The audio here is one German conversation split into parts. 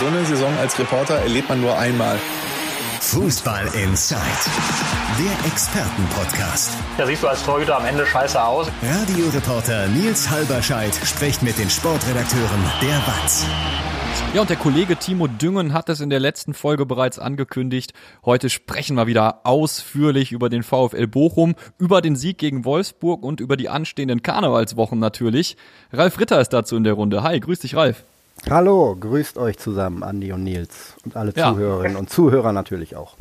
So eine Saison als Reporter erlebt man nur einmal. Fußball Inside, der Expertenpodcast. Da siehst du als Torhüter am Ende scheiße aus. Radioreporter Nils Halberscheid spricht mit den Sportredakteuren der WAZ. Ja, und der Kollege Timo Düngen hat es in der letzten Folge bereits angekündigt. Heute sprechen wir wieder ausführlich über den VfL Bochum, über den Sieg gegen Wolfsburg und über die anstehenden Karnevalswochen natürlich. Ralf Ritter ist dazu in der Runde. Hi, grüß dich, Ralf. Hallo, grüßt euch zusammen, Andi und Nils und alle Zuhörerinnen und Zuhörer natürlich auch.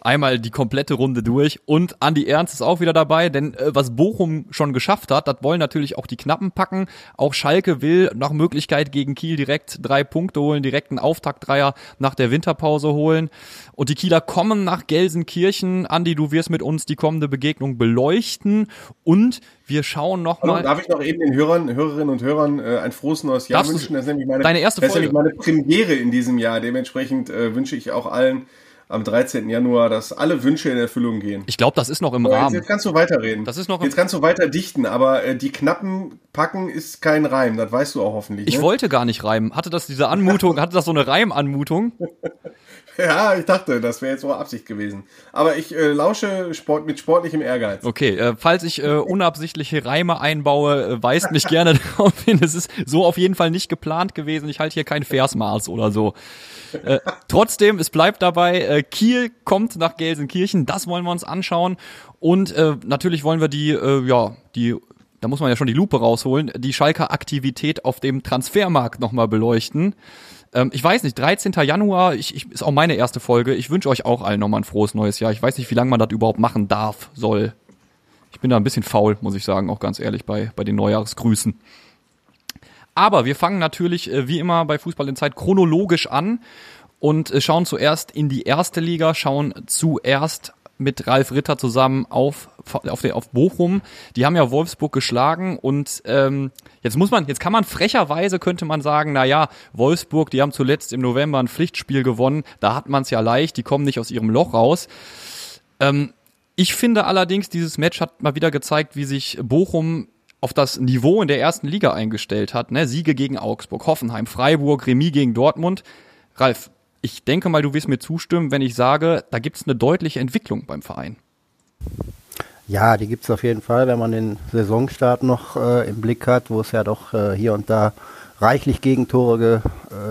Einmal die komplette Runde durch und Andi Ernst ist auch wieder dabei, denn was Bochum schon geschafft hat, das wollen natürlich auch die Knappen packen. Auch Schalke will nach Möglichkeit gegen Kiel direkt 3 Punkte holen, direkt einen Auftaktdreier nach der Winterpause holen. Und die Kieler kommen nach Gelsenkirchen. Andi, du wirst mit uns die kommende Begegnung beleuchten und wir schauen nochmal. Darf ich noch eben den Hörerinnen und Hörern ein frohes neues Jahr wünschen? Das ist nämlich meine Premiere in diesem Jahr. Dementsprechend wünsche ich auch allen am 13. Januar, dass alle Wünsche in Erfüllung gehen. Ich glaube, das ist noch im Rahmen. Jetzt kannst du weiterreden. Jetzt kannst du weiter dichten, aber die Knappen packen ist kein Reim, das weißt du auch hoffentlich. Ich wollte gar nicht reimen. Hatte das diese Anmutung, hatte das so eine Reimanmutung? Ja, ich dachte, das wäre jetzt auch Absicht gewesen. Aber ich lausche mit sportlichem Ehrgeiz. Okay, falls ich unabsichtliche Reime einbaue, weist mich gerne darauf hin. Es ist so auf jeden Fall nicht geplant gewesen. Ich halte hier kein Versmaß oder so. Trotzdem, es bleibt dabei. Kiel kommt nach Gelsenkirchen. Das wollen wir uns anschauen. Und natürlich wollen wir da muss man ja schon die Lupe rausholen, die Schalker Aktivität auf dem Transfermarkt nochmal beleuchten. Ich weiß nicht, 13. Januar ist auch meine erste Folge. Ich wünsche euch auch allen nochmal ein frohes neues Jahr. Ich weiß nicht, wie lange man das überhaupt machen darf, soll. Ich bin da ein bisschen faul, muss ich sagen, auch ganz ehrlich, bei den Neujahrsgrüßen. Aber wir fangen natürlich, wie immer bei Fußball in Zeit, chronologisch an und schauen zuerst in die erste Liga, schauen zuerst mit Ralf Ritter zusammen auf Bochum. Die haben ja Wolfsburg geschlagen und könnte man sagen, naja, Wolfsburg, die haben zuletzt im November ein Pflichtspiel gewonnen, da hat man es ja leicht, die kommen nicht aus ihrem Loch raus. Ich finde allerdings, dieses Match hat mal wieder gezeigt, wie sich Bochum auf das Niveau in der ersten Liga eingestellt hat. Ne? Siege gegen Augsburg, Hoffenheim, Freiburg, Remis gegen Dortmund. Ralf, ich denke mal, du wirst mir zustimmen, wenn ich sage, da gibt es eine deutliche Entwicklung beim Verein. Ja, die gibt es auf jeden Fall, wenn man den Saisonstart noch im Blick hat, wo es ja doch hier und da reichlich Gegentore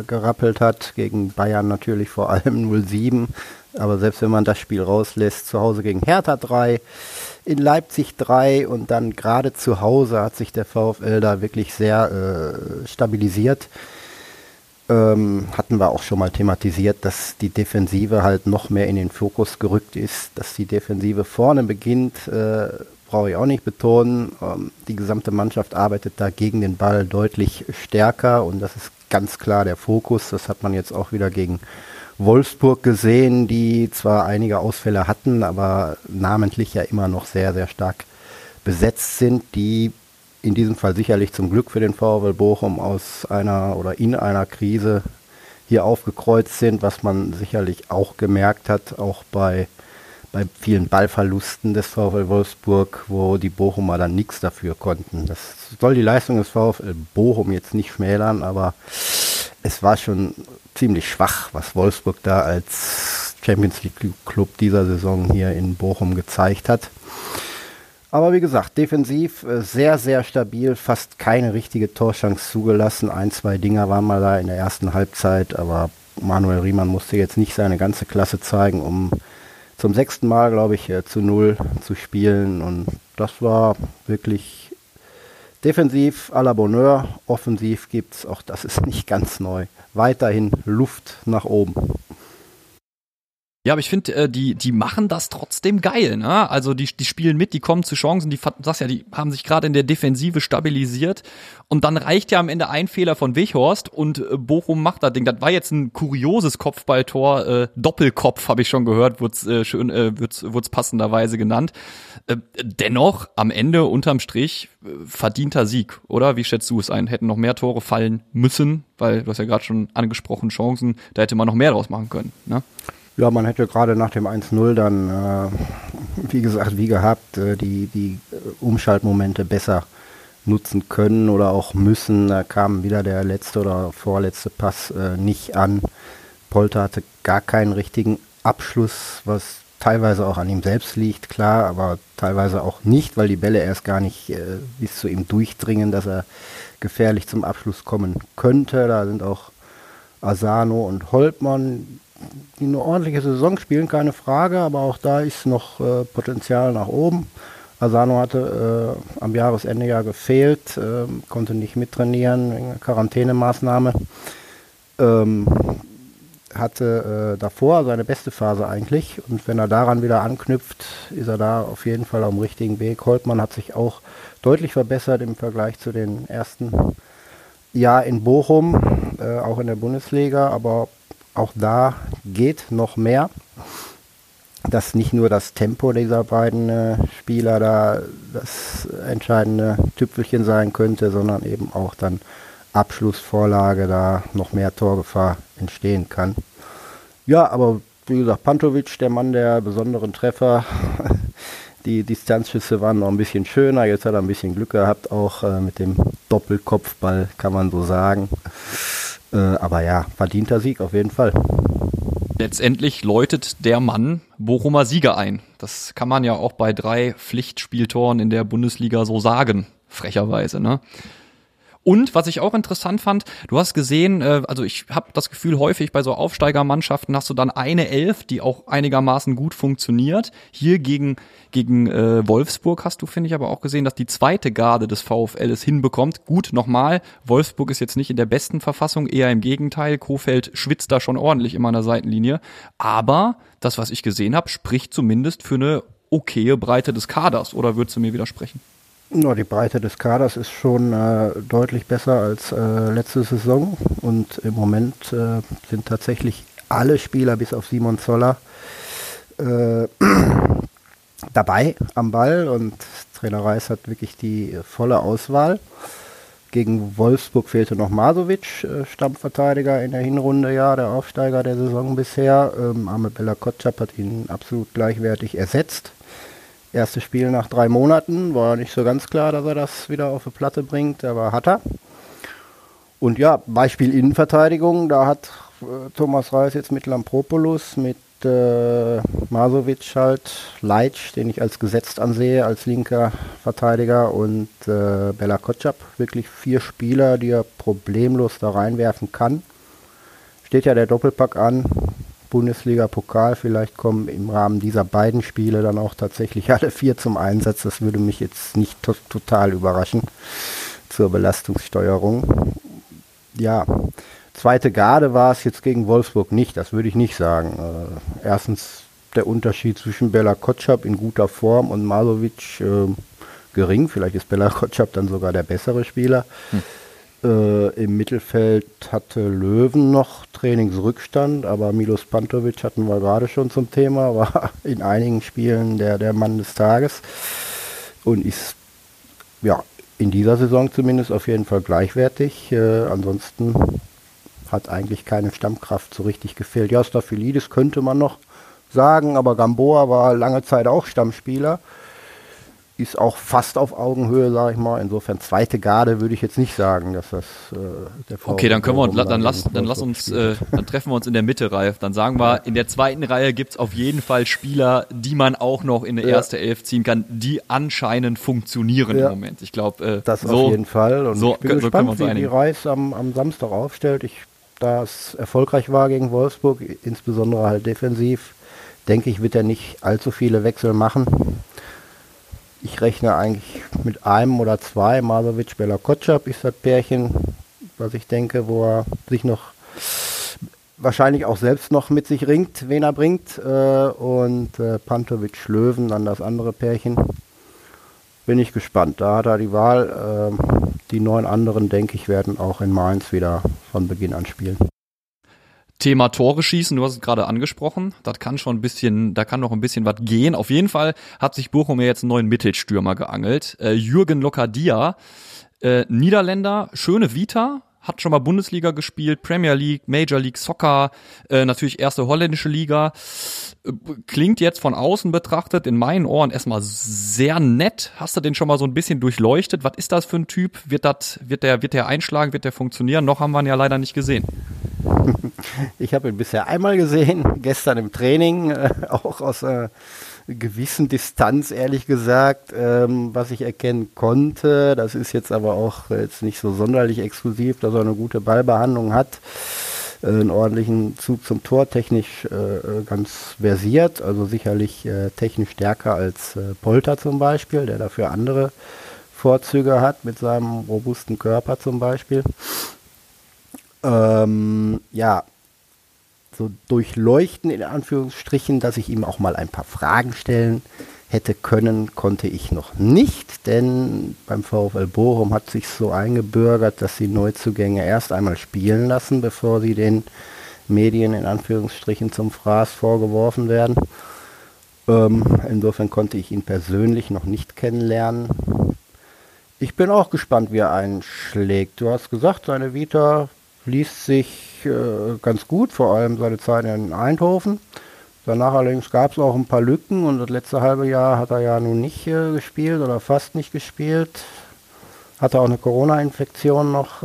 gerappelt hat, gegen Bayern natürlich vor allem 0-7. Aber selbst wenn man das Spiel rauslässt, zu Hause gegen Hertha 3, in Leipzig 3 und dann gerade zu Hause hat sich der VfL da wirklich sehr stabilisiert. Hatten wir auch schon mal thematisiert, dass die Defensive halt noch mehr in den Fokus gerückt ist, dass die Defensive vorne beginnt, brauche ich auch nicht betonen. Die gesamte Mannschaft arbeitet da gegen den Ball deutlich stärker und das ist ganz klar der Fokus. Das hat man jetzt auch wieder gegen Wolfsburg gesehen, die zwar einige Ausfälle hatten, aber namentlich ja immer noch sehr, sehr stark besetzt sind, die in diesem Fall sicherlich zum Glück für den VfL Bochum aus einer oder in einer Krise hier aufgekreuzt sind, was man sicherlich auch gemerkt hat, auch bei vielen Ballverlusten des VfL Wolfsburg, wo die Bochumer dann nichts dafür konnten. Das soll die Leistung des VfL Bochum jetzt nicht schmälern, aber es war schon ziemlich schwach, was Wolfsburg da als Champions League Club dieser Saison hier in Bochum gezeigt hat. Aber wie gesagt, defensiv sehr, sehr stabil, fast keine richtige Torchance zugelassen. 1, 2 Dinger waren mal da in der ersten Halbzeit, aber Manuel Riemann musste jetzt nicht seine ganze Klasse zeigen, um zum 6. Mal, glaube ich, zu 0 zu spielen. Und das war wirklich defensiv à la Bonheur. Offensiv gibt's, auch das ist nicht ganz neu, weiterhin Luft nach oben. Ja, aber ich finde, die machen das trotzdem geil, ne? Also die spielen mit, die kommen zu Chancen, die haben sich gerade in der Defensive stabilisiert und dann reicht ja am Ende ein Fehler von Weghorst und Bochum macht das Ding. Das war jetzt ein kurioses Kopfballtor, Doppelkopf habe ich schon gehört, wird's passenderweise genannt. Dennoch am Ende unterm Strich verdienter Sieg, oder? Wie schätzt du es ein? Hätten noch mehr Tore fallen müssen, weil du hast ja gerade schon angesprochen, Chancen, da hätte man noch mehr draus machen können, ne? Ja, man hätte gerade nach dem 1-0 dann, wie gehabt, die Umschaltmomente besser nutzen können oder auch müssen. Da kam wieder der letzte oder vorletzte Pass nicht an. Polter hatte gar keinen richtigen Abschluss, was teilweise auch an ihm selbst liegt, klar, aber teilweise auch nicht, weil die Bälle erst gar nicht bis zu ihm durchdringen, dass er gefährlich zum Abschluss kommen könnte. Da sind auch Asano und Holtmann, die eine ordentliche Saison spielen, keine Frage, aber auch da ist noch Potenzial nach oben. Asano hatte am Jahresende ja gefehlt, konnte nicht mittrainieren wegen einer Quarantänemaßnahme. Hatte davor seine beste Phase eigentlich, und wenn er daran wieder anknüpft, ist er da auf jeden Fall auf dem richtigen Weg. Holtmann hat sich auch deutlich verbessert im Vergleich zu den ersten Jahren in Bochum, auch in der Bundesliga, aber auch da geht noch mehr, dass nicht nur das Tempo dieser beiden Spieler da das entscheidende Tüpfelchen sein könnte, sondern eben auch dann Abschlussvorlage, da noch mehr Torgefahr entstehen kann. Ja, aber wie gesagt, Pantović, der Mann der besonderen Treffer. Die Distanzschüsse waren noch ein bisschen schöner. Jetzt hat er ein bisschen Glück gehabt, auch mit dem Doppelkopfball, kann man so sagen. Aber ja, verdienter Sieg auf jeden Fall. Letztendlich läutet der Mann Bochumer Sieger ein. Das kann man ja auch bei 3 Pflichtspieltoren in der Bundesliga so sagen. Frecherweise, ne? Und was ich auch interessant fand, du hast gesehen, also ich habe das Gefühl, häufig bei so Aufsteigermannschaften hast du dann eine Elf, die auch einigermaßen gut funktioniert. Hier gegen Wolfsburg hast du, finde ich, aber auch gesehen, dass die zweite Garde des VfL es hinbekommt. Gut, nochmal, Wolfsburg ist jetzt nicht in der besten Verfassung, eher im Gegenteil. Kofeld schwitzt da schon ordentlich immer an der Seitenlinie. Aber das, was ich gesehen habe, spricht zumindest für eine okaye Breite des Kaders. Oder würdest du mir widersprechen? Ja, die Breite des Kaders ist schon deutlich besser als letzte Saison, und im Moment sind tatsächlich alle Spieler bis auf Simon Zoller dabei am Ball, und Trainer Reis hat wirklich die volle Auswahl. Gegen Wolfsburg fehlte noch Mašović, Stammverteidiger in der Hinrunde, ja, der Aufsteiger der Saison bisher. Amel Belakocic hat ihn absolut gleichwertig ersetzt. Erstes Spiel nach 3 Monaten, war nicht so ganz klar, dass er das wieder auf die Platte bringt, aber hat er. Und ja, Beispiel Innenverteidigung, da hat Thomas Reis jetzt mit Lampropoulos, mit Mašović halt, Leitsch, den ich als gesetzt ansehe, als linker Verteidiger, und Belakocic, wirklich 4 Spieler, die er problemlos da reinwerfen kann. Steht ja der Doppelpack an, Bundesliga-Pokal, vielleicht kommen im Rahmen dieser beiden Spiele dann auch tatsächlich alle 4 zum Einsatz. Das würde mich jetzt nicht total überraschen zur Belastungssteuerung. Ja, zweite Garde war es jetzt gegen Wolfsburg nicht, das würde ich nicht sagen. Erstens der Unterschied zwischen Belakocic in guter Form und Mašović gering. Vielleicht ist Belakocic dann sogar der bessere Spieler. Im Mittelfeld hatte Löwen noch Trainingsrückstand, aber Milos Pantović hatten wir gerade schon zum Thema, war in einigen Spielen der Mann des Tages und ist ja in dieser Saison zumindest auf jeden Fall gleichwertig. Ansonsten hat eigentlich keine Stammkraft so richtig gefehlt. Ja, Stafylidis könnte man noch sagen, aber Gamboa war lange Zeit auch Stammspieler. Ist auch fast auf Augenhöhe, sage ich mal. Insofern zweite Garde würde ich jetzt nicht sagen, dass das der Fall ist. Okay, dann können wir uns, dann treffen wir uns in der Mitte, Ralf. Dann sagen wir, in der zweiten Reihe gibt es auf jeden Fall Spieler, die man auch noch in der erste Elf ziehen kann, die anscheinend funktionieren im Moment. Ich glaube, das auf jeden Fall. Und so, ich bin gespannt, wie die Reis am Samstag aufstellt. Da es erfolgreich war gegen Wolfsburg, insbesondere halt defensiv, denke ich, wird er nicht allzu viele Wechsel machen. Ich rechne eigentlich mit einem oder 2. Mašović, Belakocic ist das Pärchen, was ich denke, wo er sich noch wahrscheinlich auch selbst noch mit sich ringt, wen er bringt. Und Pantović, Löwen, dann das andere Pärchen. Bin ich gespannt. Da hat er die Wahl. Die 9 anderen, denke ich, werden auch in Mainz wieder von Beginn an spielen. Thema Tore schießen, du hast es gerade angesprochen, das kann schon ein bisschen, da kann noch ein bisschen was gehen. Auf jeden Fall hat sich Bochum ja jetzt einen neuen Mittelstürmer geangelt. Jürgen Locadia, Niederländer, schöne Vita, hat schon mal Bundesliga gespielt, Premier League, Major League Soccer, natürlich erste holländische Liga. Klingt jetzt von außen betrachtet in meinen Ohren erstmal sehr nett. Hast du den schon mal so ein bisschen durchleuchtet? Was ist das für ein Typ? Wird der einschlagen? Wird der funktionieren? Noch haben wir ihn ja leider nicht gesehen. Ich habe ihn bisher einmal gesehen, gestern im Training, auch aus einer gewissen Distanz, ehrlich gesagt, was ich erkennen konnte. Das ist jetzt aber auch jetzt nicht so sonderlich exklusiv, dass er eine gute Ballbehandlung hat, einen ordentlichen Zug zum Tor, technisch ganz versiert, also sicherlich technisch stärker als Polter zum Beispiel, der dafür andere Vorzüge hat, mit seinem robusten Körper zum Beispiel. Ja, so durchleuchten in Anführungsstrichen, dass ich ihm auch mal ein paar Fragen stellen hätte können, konnte ich noch nicht, denn beim VfL Bochum hat sich so eingebürgert, dass sie Neuzugänge erst einmal spielen lassen, bevor sie den Medien in Anführungsstrichen zum Fraß vorgeworfen werden. Insofern konnte ich ihn persönlich noch nicht kennenlernen. Ich bin auch gespannt, wie er einschlägt. Du hast gesagt, seine Vita liest sich ganz gut, vor allem seine Zeit in Eindhoven. Danach allerdings gab es auch ein paar Lücken und das letzte halbe Jahr hat er ja nun nicht gespielt oder fast nicht gespielt. Hatte auch eine Corona-Infektion noch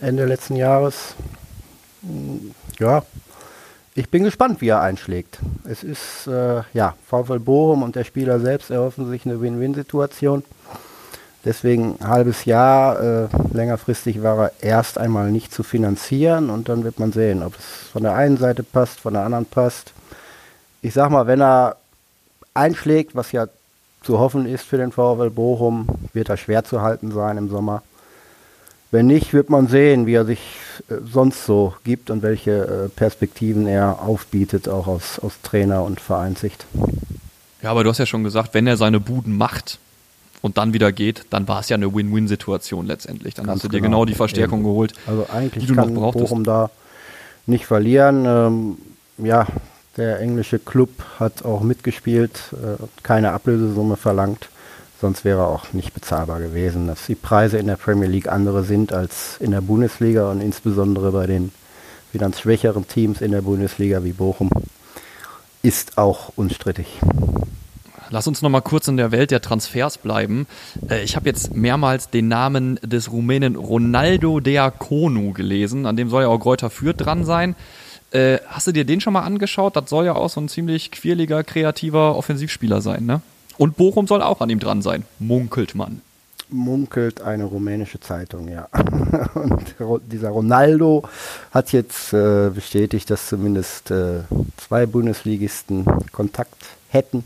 Ende letzten Jahres. Ja, ich bin gespannt, wie er einschlägt. Es ist, ja, VfL Bochum und der Spieler selbst erhoffen sich eine Win-Win-Situation. Deswegen ein halbes Jahr, längerfristig war er erst einmal nicht zu finanzieren und dann wird man sehen, ob es von der einen Seite passt, von der anderen passt. Ich sag mal, wenn er einschlägt, was ja zu hoffen ist für den VfL Bochum, wird er schwer zu halten sein im Sommer. Wenn nicht, wird man sehen, wie er sich sonst so gibt und welche Perspektiven er aufbietet, auch aus Trainer- und Vereinssicht. Ja, aber du hast ja schon gesagt, wenn er seine Buden macht und dann wieder geht, dann war es ja eine Win-Win-Situation letztendlich. Dann ganz hast du dir genau die Verstärkung eben geholt, also eigentlich die du noch brauchtest. Bochum da nicht verlieren. Ja, der englische Club hat auch mitgespielt, keine Ablösesumme verlangt, sonst wäre er auch nicht bezahlbar gewesen. Dass die Preise in der Premier League andere sind als in der Bundesliga und insbesondere bei den finanzschwächeren Teams in der Bundesliga wie Bochum ist auch unstrittig. Lass uns noch mal kurz in der Welt der Transfers bleiben. Ich habe jetzt mehrmals den Namen des Rumänen Ronaldo Deaconu gelesen. An dem soll ja auch Greuther Fürth dran sein. Hast du dir den schon mal angeschaut? Das soll ja auch so ein ziemlich quirliger, kreativer Offensivspieler sein, ne? Und Bochum soll auch an ihm dran sein, munkelt man. Munkelt eine rumänische Zeitung, ja. Und dieser Ronaldo hat jetzt bestätigt, dass zumindest 2 Bundesligisten Kontakt hätten.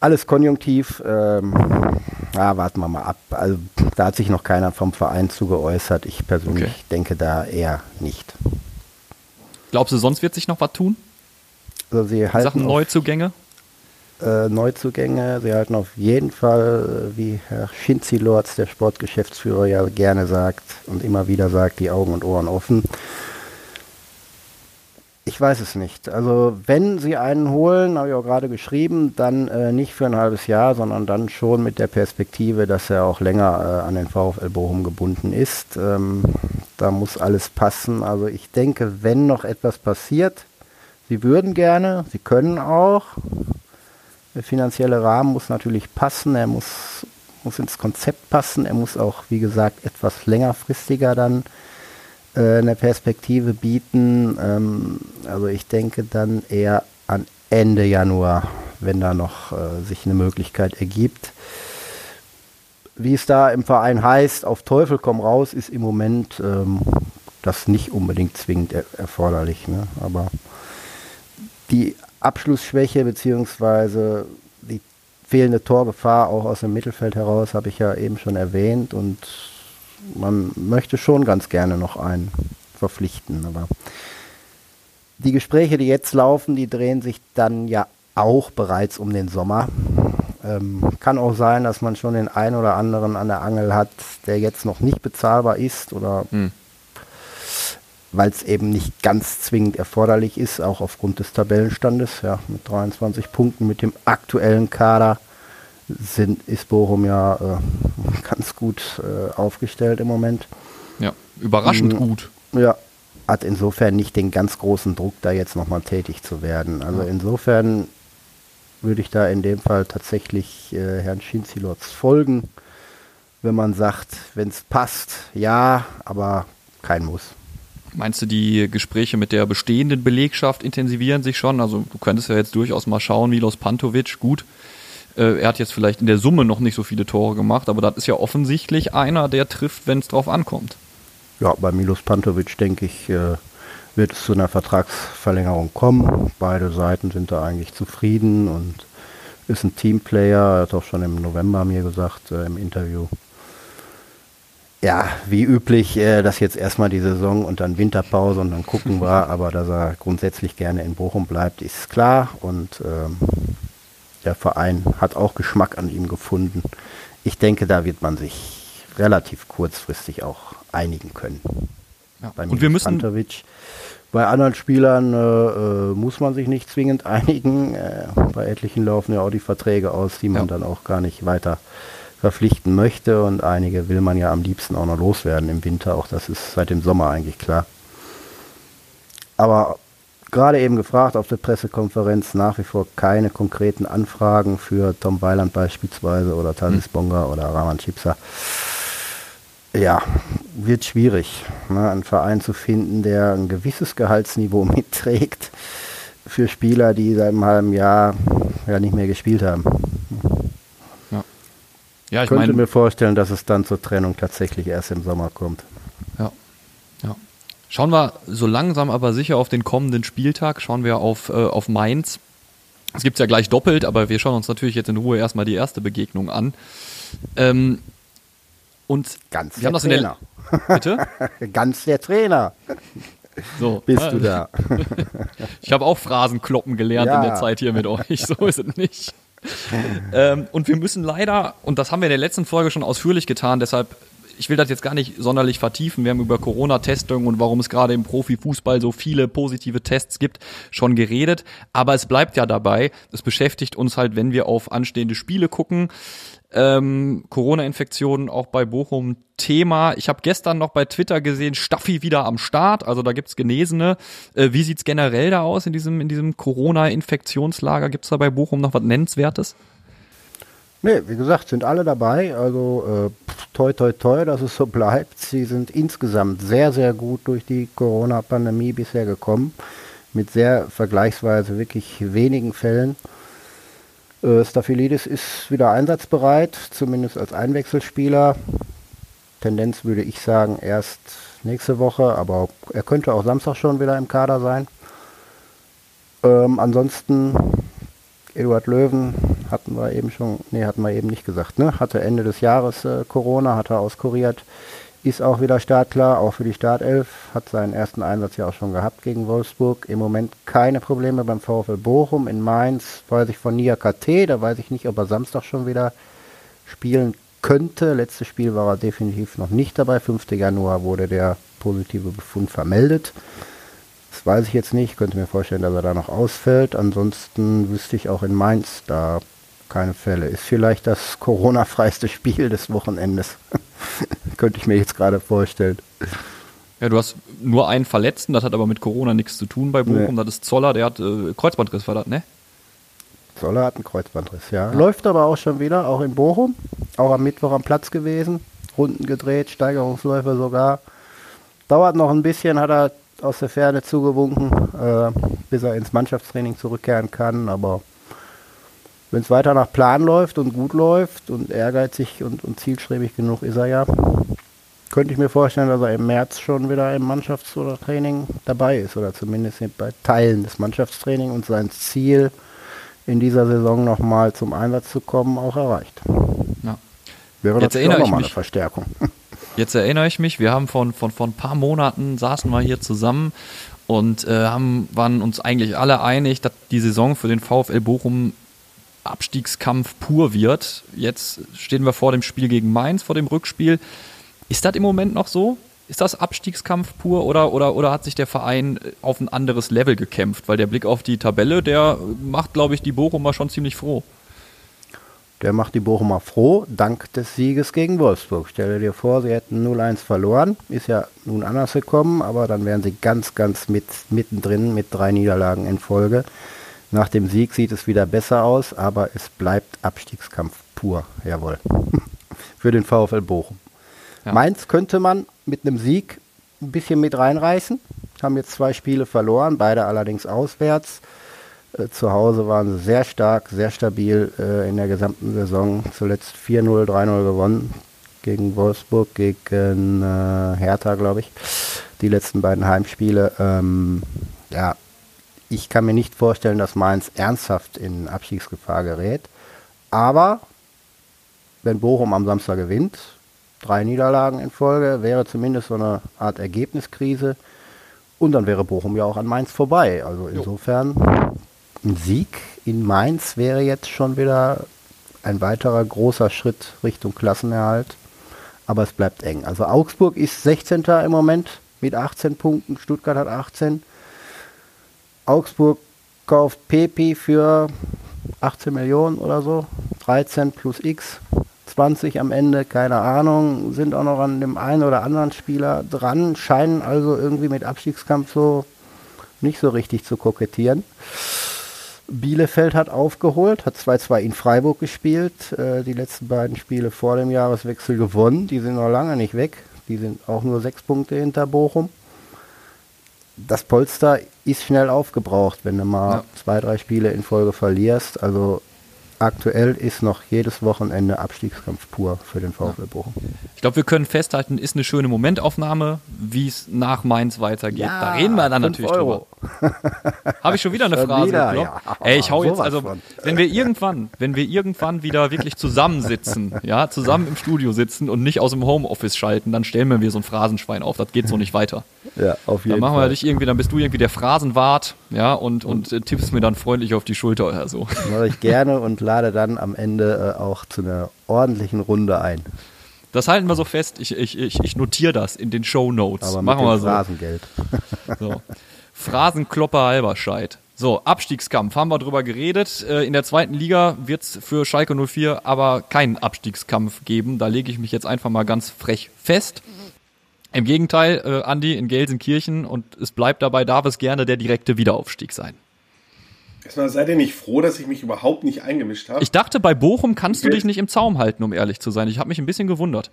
Alles konjunktiv, warten wir mal ab. Also da hat sich noch keiner vom Verein zu geäußert. Ich persönlich denke da eher nicht. Glaubst du, sonst wird sich noch was tun? Also, sie halten Sachen Neuzugänge? Neuzugänge, sie halten auf jeden Fall, wie Herr Schindzielorz, der Sportgeschäftsführer, ja gerne sagt und immer wieder sagt, die Augen und Ohren offen. Ich weiß es nicht. Also wenn sie einen holen, habe ich auch gerade geschrieben, dann nicht für ein halbes Jahr, sondern dann schon mit der Perspektive, dass er auch länger an den VfL Bochum gebunden ist. Da muss alles passen. Also ich denke, wenn noch etwas passiert, sie würden gerne, sie können auch. Der finanzielle Rahmen muss natürlich passen, er muss ins Konzept passen, er muss auch, wie gesagt, etwas längerfristiger dann eine Perspektive bieten. Also ich denke dann eher an Ende Januar, wenn da noch sich eine Möglichkeit ergibt. Wie es da im Verein heißt, auf Teufel komm raus, ist im Moment das nicht unbedingt zwingend erforderlich, ne? Aber die Abschlussschwäche bzw. die fehlende Torgefahr auch aus dem Mittelfeld heraus habe ich ja eben schon erwähnt und man möchte schon ganz gerne noch einen verpflichten, aber die Gespräche, die jetzt laufen, die drehen sich dann ja auch bereits um den Sommer. Kann auch sein, dass man schon den einen oder anderen an der Angel hat, der jetzt noch nicht bezahlbar ist oder weil es eben nicht ganz zwingend erforderlich ist, auch aufgrund des Tabellenstandes, ja, mit 23 Punkten mit dem aktuellen Kader. Ist Bochum ja ganz gut aufgestellt im Moment. überraschend gut. Ja, hat insofern nicht den ganz großen Druck, da jetzt nochmal tätig zu werden. Also insofern würde ich da in dem Fall tatsächlich Herrn Schindzielorz folgen, wenn man sagt, wenn es passt, ja, aber kein Muss. Meinst du, die Gespräche mit der bestehenden Belegschaft intensivieren sich schon? Also du könntest ja jetzt durchaus mal schauen, Milos Pantović, gut, er hat jetzt vielleicht in der Summe noch nicht so viele Tore gemacht, aber das ist ja offensichtlich einer, der trifft, wenn es drauf ankommt. Ja, bei Milos Pantović, denke ich, wird es zu einer Vertragsverlängerung kommen. Beide Seiten sind da eigentlich zufrieden und ist ein Teamplayer, er hat auch schon im November mir gesagt, im Interview. Ja, wie üblich, dass jetzt erstmal die Saison und dann Winterpause und dann gucken wir, aber dass er grundsätzlich gerne in Bochum bleibt, ist klar und der Verein hat auch Geschmack an ihm gefunden. Ich denke, da wird man sich relativ kurzfristig auch einigen können. Ja. Bei und wir müssen bei anderen Spielern muss man sich nicht zwingend einigen. Bei etlichen laufen ja auch die Verträge aus, die man dann auch gar nicht weiter verpflichten möchte. Und einige will man ja am liebsten auch noch loswerden im Winter. Auch das ist seit dem Sommer eigentlich klar. Aber gerade eben gefragt auf der Pressekonferenz, nach wie vor keine konkreten Anfragen für Tom Weiland beispielsweise oder Thalys Bonga oder Rahman Chipsa. Ja, wird schwierig, ne, einen Verein zu finden, der ein gewisses Gehaltsniveau mitträgt für Spieler, die seit einem halben Jahr ja nicht mehr gespielt haben. Ja, ich könnte mir vorstellen, dass es dann zur Trennung tatsächlich erst im Sommer kommt. Ja. Schauen wir so langsam aber sicher auf den kommenden Spieltag, schauen wir auf Mainz. Es gibt es ja gleich doppelt, aber wir schauen uns natürlich jetzt in Ruhe erstmal die erste Begegnung an. Und ganz wir der haben das Trainer. Bitte? Ganz der Trainer. So. Bist du da? Ich habe auch Phrasenkloppen gelernt in der Zeit hier mit euch. So ist es nicht. Und wir müssen leider, und das haben wir in der letzten Folge schon ausführlich getan, deshalb, ich will das jetzt gar nicht sonderlich vertiefen. Wir haben über Corona-Testungen und warum es gerade im Profifußball so viele positive Tests gibt, schon geredet. Aber es bleibt ja dabei. Es beschäftigt uns halt, wenn wir auf anstehende Spiele gucken. Corona-Infektionen auch bei Bochum Thema. Ich habe gestern noch bei Twitter gesehen, Staffi wieder am Start, also da gibt's Genesene. Wie sieht's generell da aus in diesem Corona-Infektionslager? Gibt's da bei Bochum noch was Nennenswertes? Nee, wie gesagt, sind alle dabei, also toi toi toi, dass es so bleibt. Sie sind insgesamt sehr, sehr gut durch die Corona-Pandemie bisher gekommen, mit sehr vergleichsweise wirklich wenigen Fällen. Stafylidis ist wieder einsatzbereit, zumindest als Einwechselspieler. Tendenz würde ich sagen erst nächste Woche, aber er könnte auch Samstag schon wieder im Kader sein. Ansonsten Eduard Löwen hatten wir eben nicht gesagt, hatte Ende des Jahres Corona, hat er auskuriert, ist auch wieder startklar, auch für die Startelf, hat seinen ersten Einsatz ja auch schon gehabt gegen Wolfsburg. Im Moment keine Probleme beim VfL Bochum. In Mainz weiß ich von Niakate, da weiß ich nicht, ob er Samstag schon wieder spielen könnte. Letztes Spiel war er definitiv noch nicht dabei. 5. Januar wurde der positive Befund vermeldet. Das weiß ich jetzt nicht, könnte mir vorstellen, dass er da noch ausfällt. Ansonsten wüsste ich auch in Mainz da keine Fälle. Ist vielleicht das Corona-freiste Spiel des Wochenendes. Könnte ich mir jetzt gerade vorstellen. Ja, du hast nur einen Verletzten, das hat aber mit Corona nichts zu tun bei Bochum. Nee. Das ist Zoller, der hat Kreuzbandriss, war das, ne? Zoller hat einen Kreuzbandriss, ja. Läuft aber auch schon wieder, auch in Bochum. Auch am Mittwoch am Platz gewesen. Runden gedreht, Steigerungsläufe sogar. Dauert noch ein bisschen, hat er aus der Ferne zugewunken, bis er ins Mannschaftstraining zurückkehren kann, aber wenn es weiter nach Plan läuft und gut läuft und ehrgeizig und zielstrebig genug ist er ja, könnte ich mir vorstellen, dass er im März schon wieder im Mannschafts- oder Training dabei ist oder zumindest bei Teilen des Mannschaftstrainings und sein Ziel, in dieser Saison nochmal zum Einsatz zu kommen, auch erreicht. Ja. Wäre natürlich auch nochmal eine Verstärkung. Jetzt erinnere ich mich, wir haben von ein paar Monaten saßen wir hier zusammen und waren uns eigentlich alle einig, dass die Saison für den VfL Bochum Abstiegskampf pur wird. Jetzt stehen wir vor dem Spiel gegen Mainz, vor dem Rückspiel. Ist das im Moment noch so? Ist das Abstiegskampf pur oder hat sich der Verein auf ein anderes Level gekämpft? Weil der Blick auf die Tabelle, der macht, glaube ich, die Bochumer schon ziemlich froh. Der macht die Bochumer froh, dank des Sieges gegen Wolfsburg. Stell dir vor, sie hätten 0-1 verloren. Ist ja nun anders gekommen, aber dann wären sie ganz, ganz mittendrin mit 3 Niederlagen in Folge. Nach dem Sieg sieht es wieder besser aus, aber es bleibt Abstiegskampf pur. Jawohl. Für den VfL Bochum. Ja. Mainz könnte man mit einem Sieg ein bisschen mit reinreißen. Haben jetzt 2 Spiele verloren, beide allerdings auswärts. Zu Hause waren sie sehr stark, sehr stabil in der gesamten Saison. Zuletzt 4-0, 3-0 gewonnen gegen Wolfsburg, gegen Hertha, glaube ich. Die letzten beiden Heimspiele. Ja, ich kann mir nicht vorstellen, dass Mainz ernsthaft in Abstiegsgefahr gerät. Aber wenn Bochum am Samstag gewinnt, 3 Niederlagen in Folge, wäre zumindest so eine Art Ergebniskrise. Und dann wäre Bochum ja auch an Mainz vorbei. Also insofern, ein Sieg in Mainz wäre jetzt schon wieder ein weiterer großer Schritt Richtung Klassenerhalt. Aber es bleibt eng. Also Augsburg ist 16. im Moment mit 18 Punkten. Stuttgart hat 18. Augsburg kauft Pepi für 18 Millionen oder so. 13 plus X. 20 am Ende, keine Ahnung, sind auch noch an dem einen oder anderen Spieler dran, scheinen also irgendwie mit Abstiegskampf so nicht so richtig zu kokettieren. Bielefeld hat aufgeholt, hat 2-2 in Freiburg gespielt, die letzten beiden Spiele vor dem Jahreswechsel gewonnen, die sind noch lange nicht weg, die sind auch nur 6 Punkte hinter Bochum. Das Polster ist schnell aufgebraucht, wenn du mal 2-3 Spiele in Folge verlierst, also aktuell ist noch jedes Wochenende Abstiegskampf pur für den VfL Bochum. Ich glaube, wir können festhalten, ist eine schöne Momentaufnahme, wie es nach Mainz weitergeht. Ja, da reden wir dann natürlich drüber. Habe ich schon wieder eine Phrase? Wieder, ja. Ey, ich hau jetzt, also, wenn wir irgendwann wieder wirklich zusammensitzen, ja, zusammen im Studio sitzen und nicht aus dem Homeoffice schalten, dann stellen wir so ein Phrasenschwein auf. Das geht so nicht weiter. Ja, auf jeden Fall. Dann machen wir dich irgendwie, dann bist du irgendwie der Phrasenwart, ja, und tippst mir dann freundlich auf die Schulter oder so. Mache ich gerne und lade dann am Ende auch zu einer ordentlichen Runde ein. Das halten wir so fest. Ich notiere das in den Shownotes. Aber machen wir so. Phrasengeld. So. Phrasenklopper Halberscheid. So, Abstiegskampf, haben wir drüber geredet. In der 2. Liga wird es für Schalke 04 aber keinen Abstiegskampf geben. Da lege ich mich jetzt einfach mal ganz frech fest. Im Gegenteil, Andi, in Gelsenkirchen, und es bleibt dabei, darf es gerne der direkte Wiederaufstieg sein. Erstmal seid ihr nicht froh, dass ich mich überhaupt nicht eingemischt habe? Ich dachte, bei Bochum kannst du dich nicht im Zaum halten, um ehrlich zu sein. Ich habe mich ein bisschen gewundert.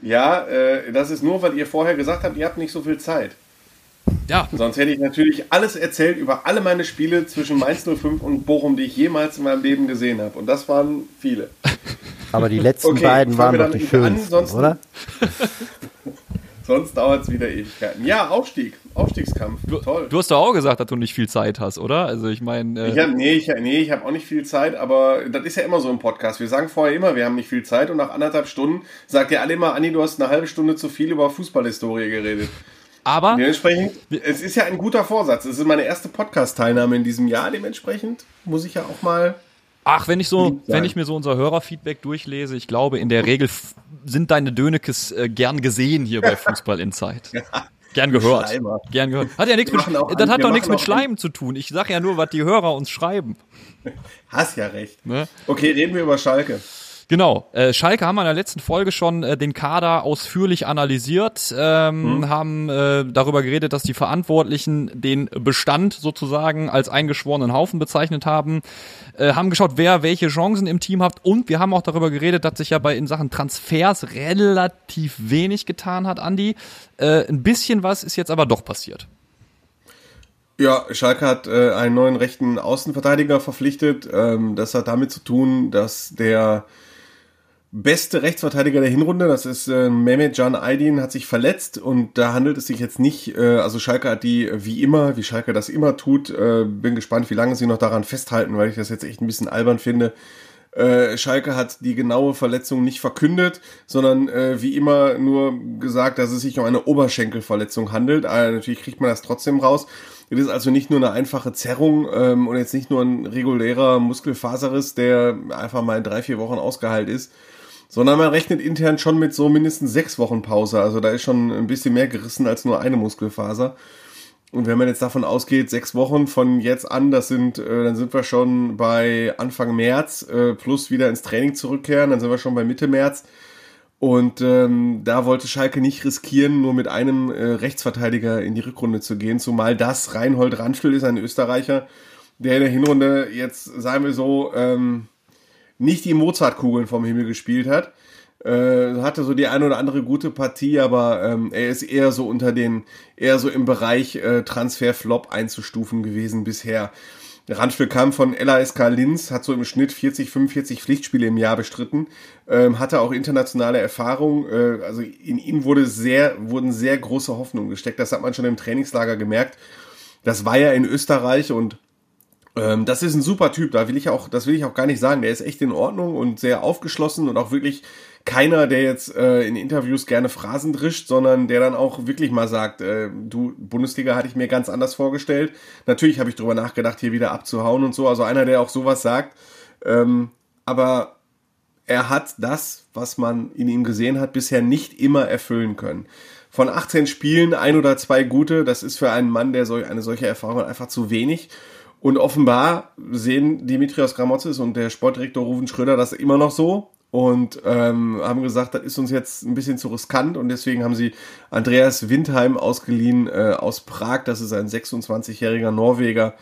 Ja, das ist nur, weil ihr vorher gesagt habt, ihr habt nicht so viel Zeit. Ja. Sonst hätte ich natürlich alles erzählt über alle meine Spiele zwischen Mainz 05 und Bochum, die ich jemals in meinem Leben gesehen habe. Und das waren viele. Aber die letzten beiden waren doch die schönsten, oder? Sonst dauert es wieder Ewigkeiten. Ja, Aufstiegskampf, toll. Du hast doch auch gesagt, dass du nicht viel Zeit hast, oder? Also ich meine... Ich habe auch nicht viel Zeit, aber das ist ja immer so im Podcast. Wir sagen vorher immer, wir haben nicht viel Zeit, und nach 1,5 Stunden sagt ihr alle immer, Andi, du hast eine halbe Stunde zu viel über Fußballhistorie geredet. Aber... Dementsprechend, es ist ja ein guter Vorsatz. Es ist meine erste Podcast-Teilnahme in diesem Jahr. Dementsprechend muss ich ja auch mal... Ach, wenn ich mir so unser Hörerfeedback durchlese, ich glaube, in der Regel sind deine Dönekes gern gesehen hier bei Fußball Insight. Ja. Gern gehört. Das hat doch nichts mit Schleimen zu tun. Ich sage ja nur, was die Hörer uns schreiben. Hast ja recht. Ne? Okay, reden wir über Schalke. Genau, Schalke haben wir in der letzten Folge schon den Kader ausführlich analysiert, haben darüber geredet, dass die Verantwortlichen den Bestand sozusagen als eingeschworenen Haufen bezeichnet haben, haben geschaut, wer welche Chancen im Team hat, und wir haben auch darüber geredet, dass sich ja in Sachen Transfers relativ wenig getan hat, Andi. Ein bisschen was ist jetzt aber doch passiert. Ja, Schalke hat einen neuen rechten Außenverteidiger verpflichtet. Das hat damit zu tun, dass der beste Rechtsverteidiger der Hinrunde, das ist Mehmet Can Aydin, hat sich verletzt, und da handelt es sich jetzt nicht, also Schalke hat die, wie Schalke das immer tut, bin gespannt, wie lange sie noch daran festhalten, weil ich das jetzt echt ein bisschen albern finde. Schalke hat die genaue Verletzung nicht verkündet, sondern wie immer nur gesagt, dass es sich um eine Oberschenkelverletzung handelt. Natürlich kriegt man das trotzdem raus. Es ist also nicht nur eine einfache Zerrung und jetzt nicht nur ein regulärer Muskelfaserriss, der einfach mal 3-4 Wochen ausgeheilt ist, sondern man rechnet intern schon mit so mindestens 6 Wochen Pause. Also da ist schon ein bisschen mehr gerissen als nur eine Muskelfaser. Und wenn man jetzt davon ausgeht, 6 Wochen von jetzt an, dann sind wir schon bei Anfang März, plus wieder ins Training zurückkehren, dann sind wir schon bei Mitte März. Und da wollte Schalke nicht riskieren, nur mit einem Rechtsverteidiger in die Rückrunde zu gehen, zumal das Reinhold Ranftl ist, ein Österreicher, der in der Hinrunde jetzt, sagen wir so, nicht die Mozartkugeln vom Himmel gespielt hat. Hatte so die eine oder andere gute Partie, aber er ist eher so im Bereich Transferflop einzustufen gewesen bisher. Ranftl kam von LASK Linz, hat so im Schnitt 40, 45 Pflichtspiele im Jahr bestritten, hatte auch internationale Erfahrung, also in ihm wurden sehr große Hoffnungen gesteckt, das hat man schon im Trainingslager gemerkt. Das war ja in Österreich und das ist ein super Typ, das will ich auch gar nicht sagen. Der ist echt in Ordnung und sehr aufgeschlossen und auch wirklich keiner, der jetzt in Interviews gerne Phrasen drischt, sondern der dann auch wirklich mal sagt, du, Bundesliga hatte ich mir ganz anders vorgestellt. Natürlich habe ich drüber nachgedacht, hier wieder abzuhauen und so. Also einer, der auch sowas sagt. Aber er hat das, was man in ihm gesehen hat, bisher nicht immer erfüllen können. Von 18 Spielen 1 oder 2 gute, das ist für einen Mann, der eine solche Erfahrung hat, einfach zu wenig. Und offenbar sehen Dimitrios Grammozis und der Sportdirektor Rouven Schröder das immer noch so und haben gesagt, das ist uns jetzt ein bisschen zu riskant und deswegen haben sie Andreas Vindheim ausgeliehen aus Prag, das ist ein 26-jähriger Norweger.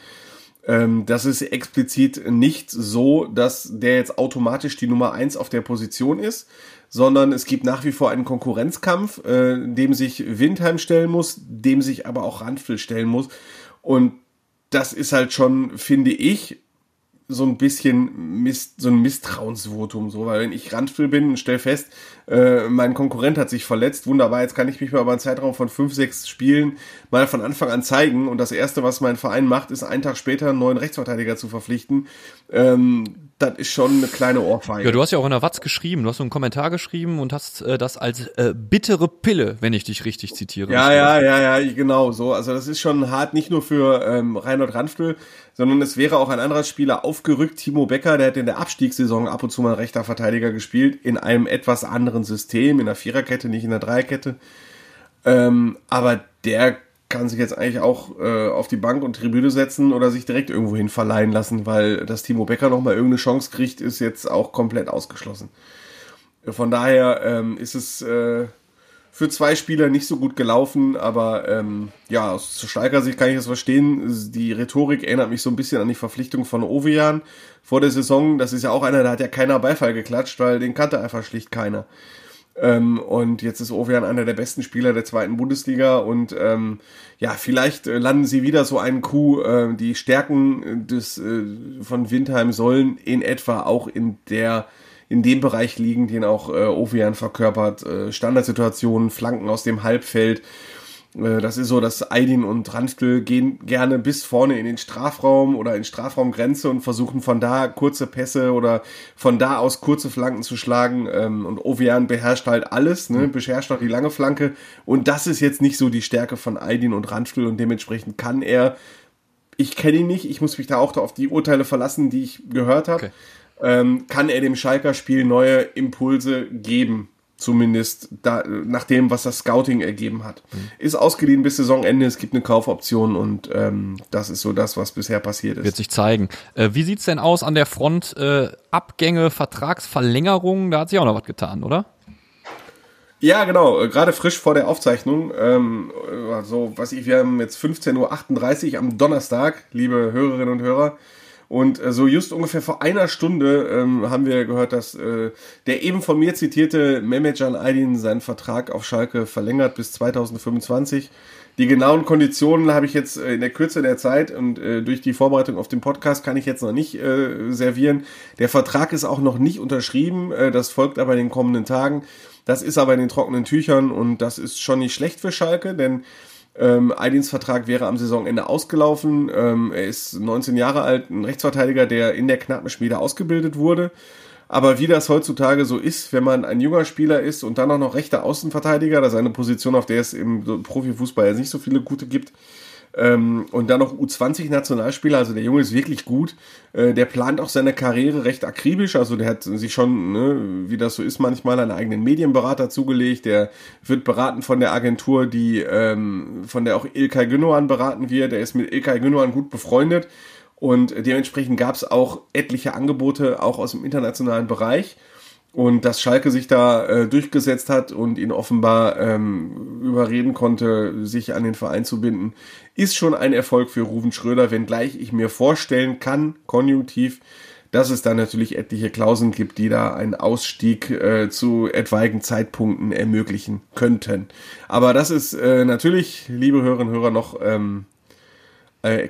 Das ist explizit nicht so, dass der jetzt automatisch die Nummer 1 auf der Position ist, sondern es gibt nach wie vor einen Konkurrenzkampf, dem sich Vindheim stellen muss, dem sich aber auch Ranftl stellen muss und das ist halt schon, finde ich, so ein bisschen so ein Misstrauensvotum. So, weil wenn ich Ranftl bin und stelle fest, mein Konkurrent hat sich verletzt, wunderbar, jetzt kann ich mich mal über einen Zeitraum von 5, 6 Spielen mal von Anfang an zeigen. Und das Erste, was mein Verein macht, ist einen Tag später einen neuen Rechtsverteidiger zu verpflichten. Das ist schon eine kleine Ohrfeige. Ja, du hast ja auch in der Watz geschrieben, du hast so einen Kommentar geschrieben und hast das als bittere Pille, wenn ich dich richtig zitiere. Ja, genau so. Also das ist schon hart, nicht nur für Reinhold Ranftl, sondern es wäre auch ein anderer Spieler aufgerückt, Timo Becker, der hat in der Abstiegssaison ab und zu mal rechter Verteidiger gespielt, in einem etwas anderen System, in der Viererkette, nicht in der Dreierkette. Aber der kann sich jetzt eigentlich auch auf die Bank und Tribüne setzen oder sich direkt irgendwo hin verleihen lassen, weil dass Timo Becker nochmal irgendeine Chance kriegt, ist jetzt auch komplett ausgeschlossen. Von daher ist es für 2 Spieler nicht so gut gelaufen, aber ja, aus Schalker Sicht kann ich das verstehen. Die Rhetorik erinnert mich so ein bisschen an die Verpflichtung von Ovian vor der Saison. Das ist ja auch einer, da hat ja keiner Beifall geklatscht, weil den kannte einfach schlicht keiner. Und jetzt ist Ovian einer der besten Spieler der 2. Bundesliga und ja, vielleicht landen sie wieder so einen Coup. Die Stärken von Vindheim sollen in etwa auch in dem Bereich liegen, den auch Ovian verkörpert. Standardsituationen, Flanken aus dem Halbfeld. Das ist so, dass Aydin und Ranftl gehen gerne bis vorne in den Strafraum oder in Strafraumgrenze und versuchen von da kurze Pässe oder von da aus kurze Flanken zu schlagen. Und Ovian beherrscht halt alles, ne? Beherrscht auch die lange Flanke. Und das ist jetzt nicht so die Stärke von Aydin und Ranftl und dementsprechend kann er, ich kenne ihn nicht, ich muss mich da auch auf die Urteile verlassen, die ich gehört habe, okay. Kann er dem Schalker Spiel neue Impulse geben. Zumindest nach dem, was das Scouting ergeben hat. Ist ausgeliehen bis Saisonende, es gibt eine Kaufoption und das ist so das, was bisher passiert ist. Wird sich zeigen. Wie sieht's denn aus an der Front? Abgänge, Vertragsverlängerungen, da hat sich auch noch was getan, oder? Ja, genau. Gerade frisch vor der Aufzeichnung. Wir haben jetzt 15.38 Uhr am Donnerstag, liebe Hörerinnen und Hörer. Und so just ungefähr vor einer Stunde haben wir gehört, dass der eben von mir zitierte Mehmet Can Aydin seinen Vertrag auf Schalke verlängert bis 2025. Die genauen Konditionen habe ich jetzt in der Kürze der Zeit und durch die Vorbereitung auf den Podcast kann ich jetzt noch nicht servieren. Der Vertrag ist auch noch nicht unterschrieben, das folgt aber in den kommenden Tagen. Das ist aber in den trockenen Tüchern und das ist schon nicht schlecht für Schalke, denn Aydins Vertrag wäre am Saisonende ausgelaufen. Er ist 19 Jahre alt, ein Rechtsverteidiger, der in der Knappenschmiede ausgebildet wurde. Aber wie das heutzutage so ist, wenn man ein junger Spieler ist und dann auch noch rechter Außenverteidiger, das ist eine Position, auf der es im Profifußball jetzt nicht so viele gute gibt, Und dann noch U20-Nationalspieler, also der Junge ist wirklich gut. Der plant auch seine Karriere recht akribisch, also der hat sich schon, ne, wie das so ist manchmal, einen eigenen Medienberater zugelegt. Der wird beraten von der Agentur, die von der auch İlkay Gündoğan beraten wird. Der ist mit İlkay Gündoğan gut befreundet und dementsprechend gab es auch etliche Angebote, auch aus dem internationalen Bereich. Und dass Schalke sich da durchgesetzt hat und ihn offenbar überreden konnte, sich an den Verein zu binden, ist schon ein Erfolg für Rouven Schröder, wenngleich ich mir vorstellen kann, konjunktiv, dass es da natürlich etliche Klauseln gibt, die da einen Ausstieg zu etwaigen Zeitpunkten ermöglichen könnten. Aber das ist natürlich, liebe Hörerinnen und Hörer, noch...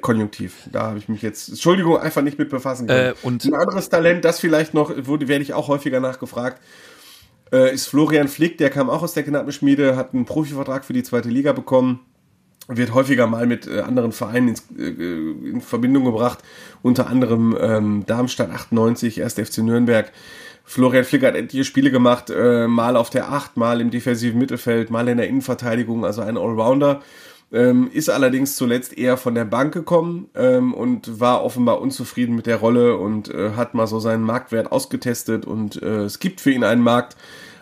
konjunktiv, da habe ich mich jetzt, Entschuldigung, einfach nicht mit befassen können. Und ein anderes Talent, das vielleicht noch, werde ich auch häufiger nachgefragt, ist Florian Flick, der kam auch aus der Knappenschmiede, hat einen Profivertrag für die zweite Liga bekommen, wird häufiger mal mit anderen Vereinen in Verbindung gebracht, unter anderem Darmstadt 98, 1. FC Nürnberg. Florian Flick hat etliche Spiele gemacht, mal auf der 8, mal im defensiven Mittelfeld, mal in der Innenverteidigung, also ein Allrounder. Ist allerdings zuletzt eher von der Bank gekommen und war offenbar unzufrieden mit der Rolle und hat mal so seinen Marktwert ausgetestet und es gibt für ihn einen Markt,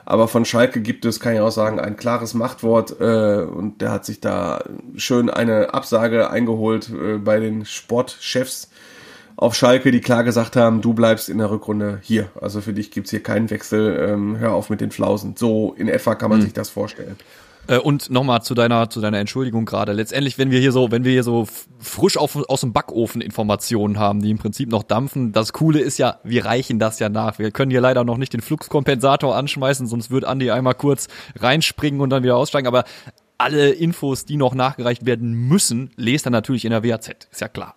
aber von Schalke gibt es, kann ich auch sagen, ein klares Machtwort und der hat sich da schön eine Absage eingeholt bei den Sportchefs auf Schalke, die klar gesagt haben, du bleibst in der Rückrunde hier, also für dich gibt's hier keinen Wechsel, hör auf mit den Flausen, so in etwa kann man sich das vorstellen. Und nochmal zu deiner Entschuldigung gerade. Letztendlich, wenn wir hier so frisch aus dem Backofen Informationen haben, die im Prinzip noch dampfen, das Coole ist ja, wir reichen das ja nach. Wir können hier leider noch nicht den Fluxkompensator anschmeißen, sonst wird Andi einmal kurz reinspringen und dann wieder aussteigen. Aber alle Infos, die noch nachgereicht werden müssen, lest dann natürlich in der WAZ. Ist ja klar.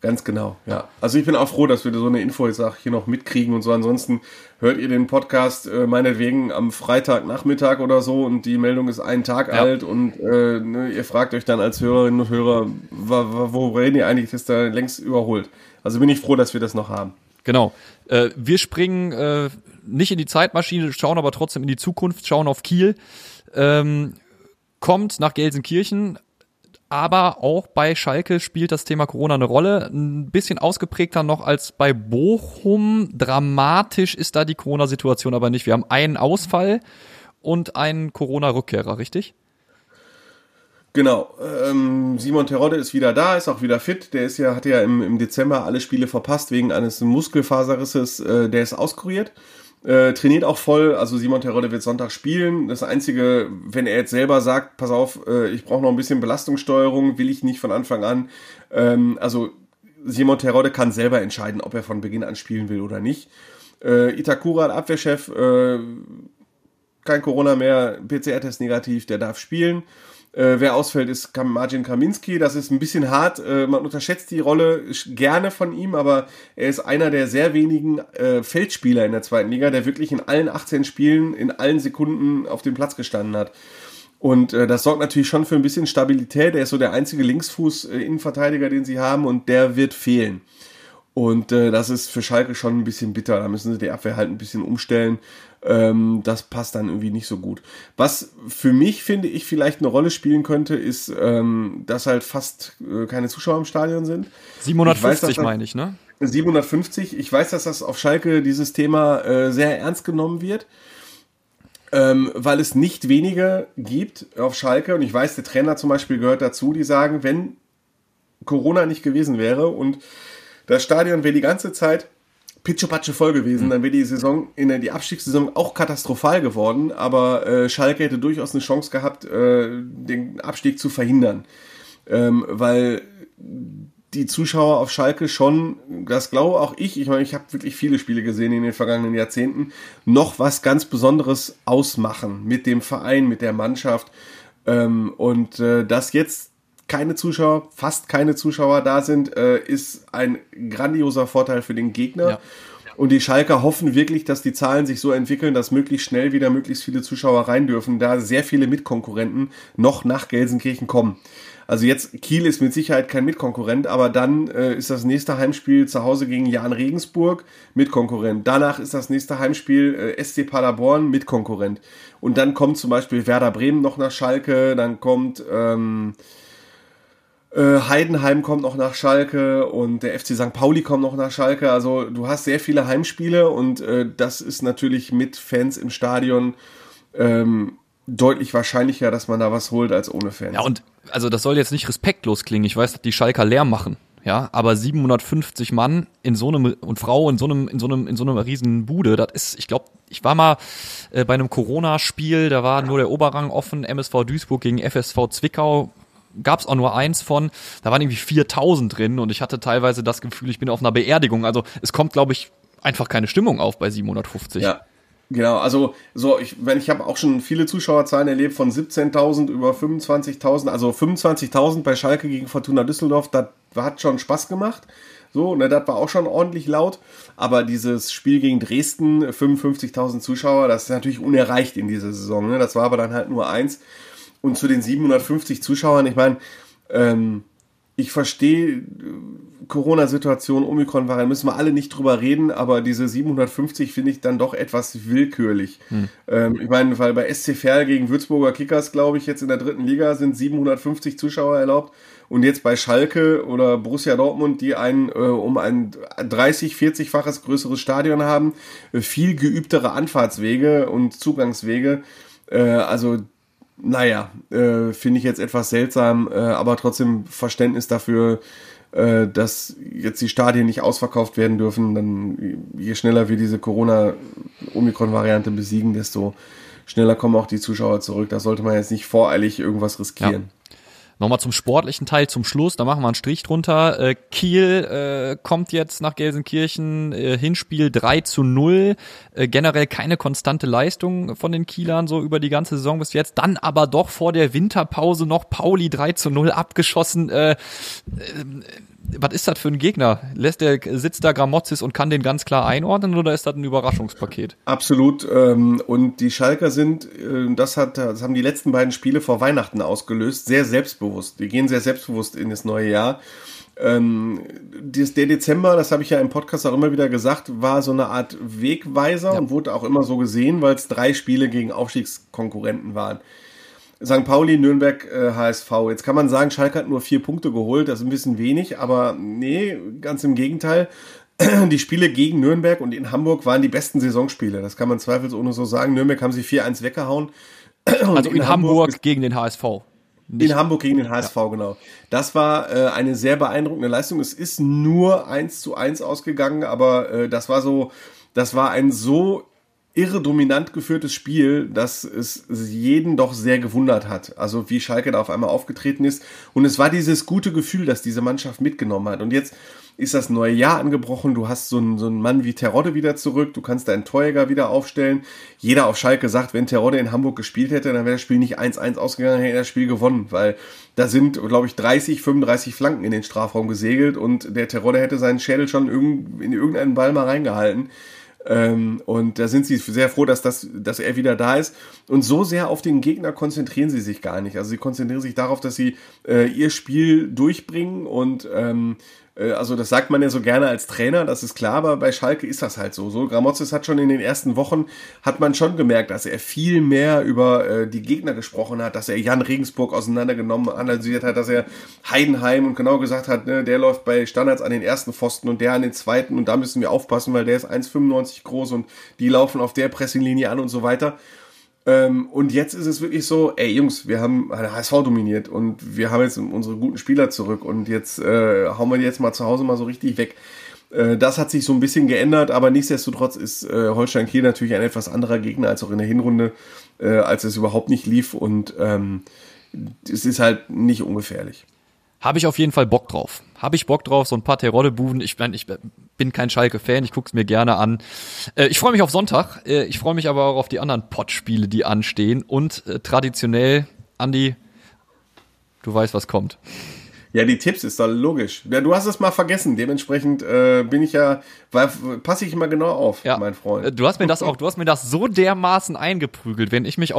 Ganz genau, ja. Also ich bin auch froh, dass wir so eine Info jetzt auch hier noch mitkriegen und so. Ansonsten hört ihr den Podcast meinetwegen am Freitagnachmittag oder so und die Meldung ist einen Tag alt und ihr fragt euch dann als Hörerinnen und Hörer, wo reden die eigentlich, das ist da längst überholt. Also bin ich froh, dass wir das noch haben. Genau. Wir springen nicht in die Zeitmaschine, schauen aber trotzdem in die Zukunft, schauen auf Kiel. Kommt nach Gelsenkirchen. Aber auch bei Schalke spielt das Thema Corona eine Rolle. Ein bisschen ausgeprägter noch als bei Bochum. Dramatisch ist da die Corona-Situation aber nicht. Wir haben einen Ausfall und einen Corona-Rückkehrer, richtig? Genau. Simon Terodde ist wieder da, ist auch wieder fit. Der ist ja, hat ja im Dezember alle Spiele verpasst wegen eines Muskelfaserrisses. Der ist auskuriert. Trainiert auch voll, also Simon Terodde wird Sonntag spielen. Das Einzige, wenn er jetzt selber sagt, pass auf, ich brauche noch ein bisschen Belastungssteuerung, will ich nicht von Anfang an. Also Simon Terodde kann selber entscheiden, ob er von Beginn an spielen will oder nicht. Itakura, Abwehrchef, kein Corona mehr, PCR-Test negativ, der darf spielen. Wer ausfällt, ist Marcin Kaminski. Das ist ein bisschen hart. Man unterschätzt die Rolle gerne von ihm, aber er ist einer der sehr wenigen Feldspieler in der zweiten Liga, der wirklich in allen 18 Spielen, in allen Sekunden auf dem Platz gestanden hat. Und das sorgt natürlich schon für ein bisschen Stabilität. Er ist so der einzige Linksfuß-Innenverteidiger, den sie haben und der wird fehlen. Und das ist für Schalke schon ein bisschen bitter. Da müssen sie die Abwehr halt ein bisschen umstellen. Das passt dann irgendwie nicht so gut. Was für mich, finde ich, vielleicht eine Rolle spielen könnte, ist, dass halt fast keine Zuschauer im Stadion sind. 750 meine ich, ne? 750. Ich weiß, dass das auf Schalke dieses Thema sehr ernst genommen wird, weil es nicht wenige gibt auf Schalke. Und ich weiß, der Trainer zum Beispiel gehört dazu, die sagen, wenn Corona nicht gewesen wäre und das Stadion wäre die ganze Zeit Pitsche-Patsche voll gewesen, dann wäre die Saison, die Abstiegssaison auch katastrophal geworden, aber Schalke hätte durchaus eine Chance gehabt, den Abstieg zu verhindern, weil die Zuschauer auf Schalke schon, das glaube auch ich meine, ich habe wirklich viele Spiele gesehen in den vergangenen Jahrzehnten, noch was ganz Besonderes ausmachen mit dem Verein, mit der Mannschaft und das jetzt fast keine Zuschauer da sind, ist ein grandioser Vorteil für den Gegner. Ja. Und die Schalker hoffen wirklich, dass die Zahlen sich so entwickeln, dass möglichst schnell wieder möglichst viele Zuschauer rein dürfen, da sehr viele Mitkonkurrenten noch nach Gelsenkirchen kommen. Also jetzt, Kiel ist mit Sicherheit kein Mitkonkurrent, aber dann ist das nächste Heimspiel zu Hause gegen Jahn Regensburg Mitkonkurrent. Danach ist das nächste Heimspiel SC Paderborn Mitkonkurrent. Und dann kommt zum Beispiel Werder Bremen noch nach Schalke, dann kommt Heidenheim kommt noch nach Schalke und der FC St. Pauli kommt noch nach Schalke. Also du hast sehr viele Heimspiele und das ist natürlich mit Fans im Stadion deutlich wahrscheinlicher, dass man da was holt als ohne Fans. Ja, und also das soll jetzt nicht respektlos klingen. Ich weiß, dass die Schalker Lärm machen. Ja, aber 750 Mann in so einem und Frau in so einem riesen Bude, das ist, ich glaube, ich war mal bei einem Corona-Spiel, da war nur der Oberrang offen, MSV Duisburg gegen FSV Zwickau. Gab es auch nur eins von, da waren irgendwie 4.000 drin und ich hatte teilweise das Gefühl, ich bin auf einer Beerdigung. Also es kommt, glaube ich, einfach keine Stimmung auf bei 750. Ja, genau. Also so, ich habe auch schon viele Zuschauerzahlen erlebt von 17.000 über 25.000. Also 25.000 bei Schalke gegen Fortuna Düsseldorf, das hat schon Spaß gemacht. So, ne, das war auch schon ordentlich laut. Aber dieses Spiel gegen Dresden, 55.000 Zuschauer, das ist natürlich unerreicht in dieser Saison. Ne? Das war aber dann halt nur eins. Und zu den 750 Zuschauern, ich meine, ich verstehe Corona-Situation, Omikron-Variante, müssen wir alle nicht drüber reden, aber diese 750 finde ich dann doch etwas willkürlich. Ich meine, weil bei SC Verl gegen Würzburger Kickers, glaube ich, jetzt in der dritten Liga sind 750 Zuschauer erlaubt und jetzt bei Schalke oder Borussia Dortmund, die um ein 30-, 40-faches größeres Stadion haben, viel geübtere Anfahrtswege und Zugangswege, also naja, finde ich jetzt etwas seltsam, aber trotzdem Verständnis dafür, dass jetzt die Stadien nicht ausverkauft werden dürfen. Dann, je schneller wir diese Corona-Omikron-Variante besiegen, desto schneller kommen auch die Zuschauer zurück. Da sollte man jetzt nicht voreilig irgendwas riskieren. Ja. Nochmal zum sportlichen Teil zum Schluss, da machen wir einen Strich drunter. Kiel kommt jetzt nach Gelsenkirchen, Hinspiel 3-0. Generell keine konstante Leistung von den Kielern so über die ganze Saison bis jetzt. Dann aber doch vor der Winterpause noch Pauli 3-0 abgeschossen. Was ist das für ein Gegner? Sitzt da Grammozis und kann den ganz klar einordnen oder ist das ein Überraschungspaket? Absolut. Und die Schalker sind, das haben die letzten beiden Spiele vor Weihnachten ausgelöst, sehr selbstbewusst. Die gehen sehr selbstbewusst in das neue Jahr. Der Dezember, das habe ich ja im Podcast auch immer wieder gesagt, war so eine Art Wegweiser und wurde auch immer so gesehen, weil es 3 Spiele gegen Aufstiegskonkurrenten waren. St. Pauli, Nürnberg, HSV. Jetzt kann man sagen, Schalke hat nur 4 Punkte geholt, das ist ein bisschen wenig, aber nee, ganz im Gegenteil. Die Spiele gegen Nürnberg und in Hamburg waren die besten Saisonspiele, das kann man zweifelsohne so sagen. Nürnberg haben sie 4-1 weggehauen. Also in Hamburg gegen den HSV. Nicht. In Hamburg gegen den HSV, genau. Das war eine sehr beeindruckende Leistung. Es ist nur 1-1 ausgegangen, aber das war ein so irre dominant geführtes Spiel, dass es jeden doch sehr gewundert hat, also wie Schalke da auf einmal aufgetreten ist und es war dieses gute Gefühl, dass diese Mannschaft mitgenommen hat und jetzt ist das neue Jahr angebrochen, du hast so einen Mann wie Terodde wieder zurück, du kannst deinen Torjäger wieder aufstellen, jeder auf Schalke sagt, wenn Terodde in Hamburg gespielt hätte, dann wäre das Spiel nicht 1-1 ausgegangen, hätte er das Spiel gewonnen, weil da sind, glaube ich, 30, 35 Flanken in den Strafraum gesegelt und der Terodde hätte seinen Schädel schon in irgendeinen Ball mal reingehalten. Und da sind sie sehr froh, dass er wieder da ist. Und so sehr auf den Gegner konzentrieren sie sich gar nicht. Also sie konzentrieren sich darauf, dass sie ihr Spiel durchbringen. Und also das sagt man ja so gerne als Trainer, das ist klar, aber bei Schalke ist das halt so. Grammozis hat schon in den ersten Wochen, hat man schon gemerkt, dass er viel mehr über die Gegner gesprochen hat, dass er Jan Regensburg auseinandergenommen, analysiert hat, dass er Heidenheim und genau gesagt hat, ne, der läuft bei Standards an den ersten Pfosten und der an den zweiten und da müssen wir aufpassen, weil der ist 1,95 groß und die laufen auf der Pressinglinie an und so weiter. Und jetzt ist es wirklich so, ey Jungs, wir haben HSV dominiert und wir haben jetzt unsere guten Spieler zurück und jetzt hauen wir die jetzt mal zu Hause mal so richtig weg. Das hat sich so ein bisschen geändert, aber nichtsdestotrotz ist Holstein Kiel natürlich ein etwas anderer Gegner als auch in der Hinrunde, als es überhaupt nicht lief und es ist halt nicht ungefährlich. Habe ich auf jeden Fall Bock drauf. So ein paar Terodde-Buden. Ich bin kein Schalke-Fan, ich guck's mir gerne an. Ich freue mich auf Sonntag, ich freue mich aber auch auf die anderen Pott-Spiele, die anstehen. Und traditionell, Andi, du weißt, was kommt. Ja, die Tipps ist doch logisch. Ja, du hast es mal vergessen, dementsprechend passe ich immer genau auf, ja, mein Freund. Du hast mir das so dermaßen eingeprügelt, wenn ich mich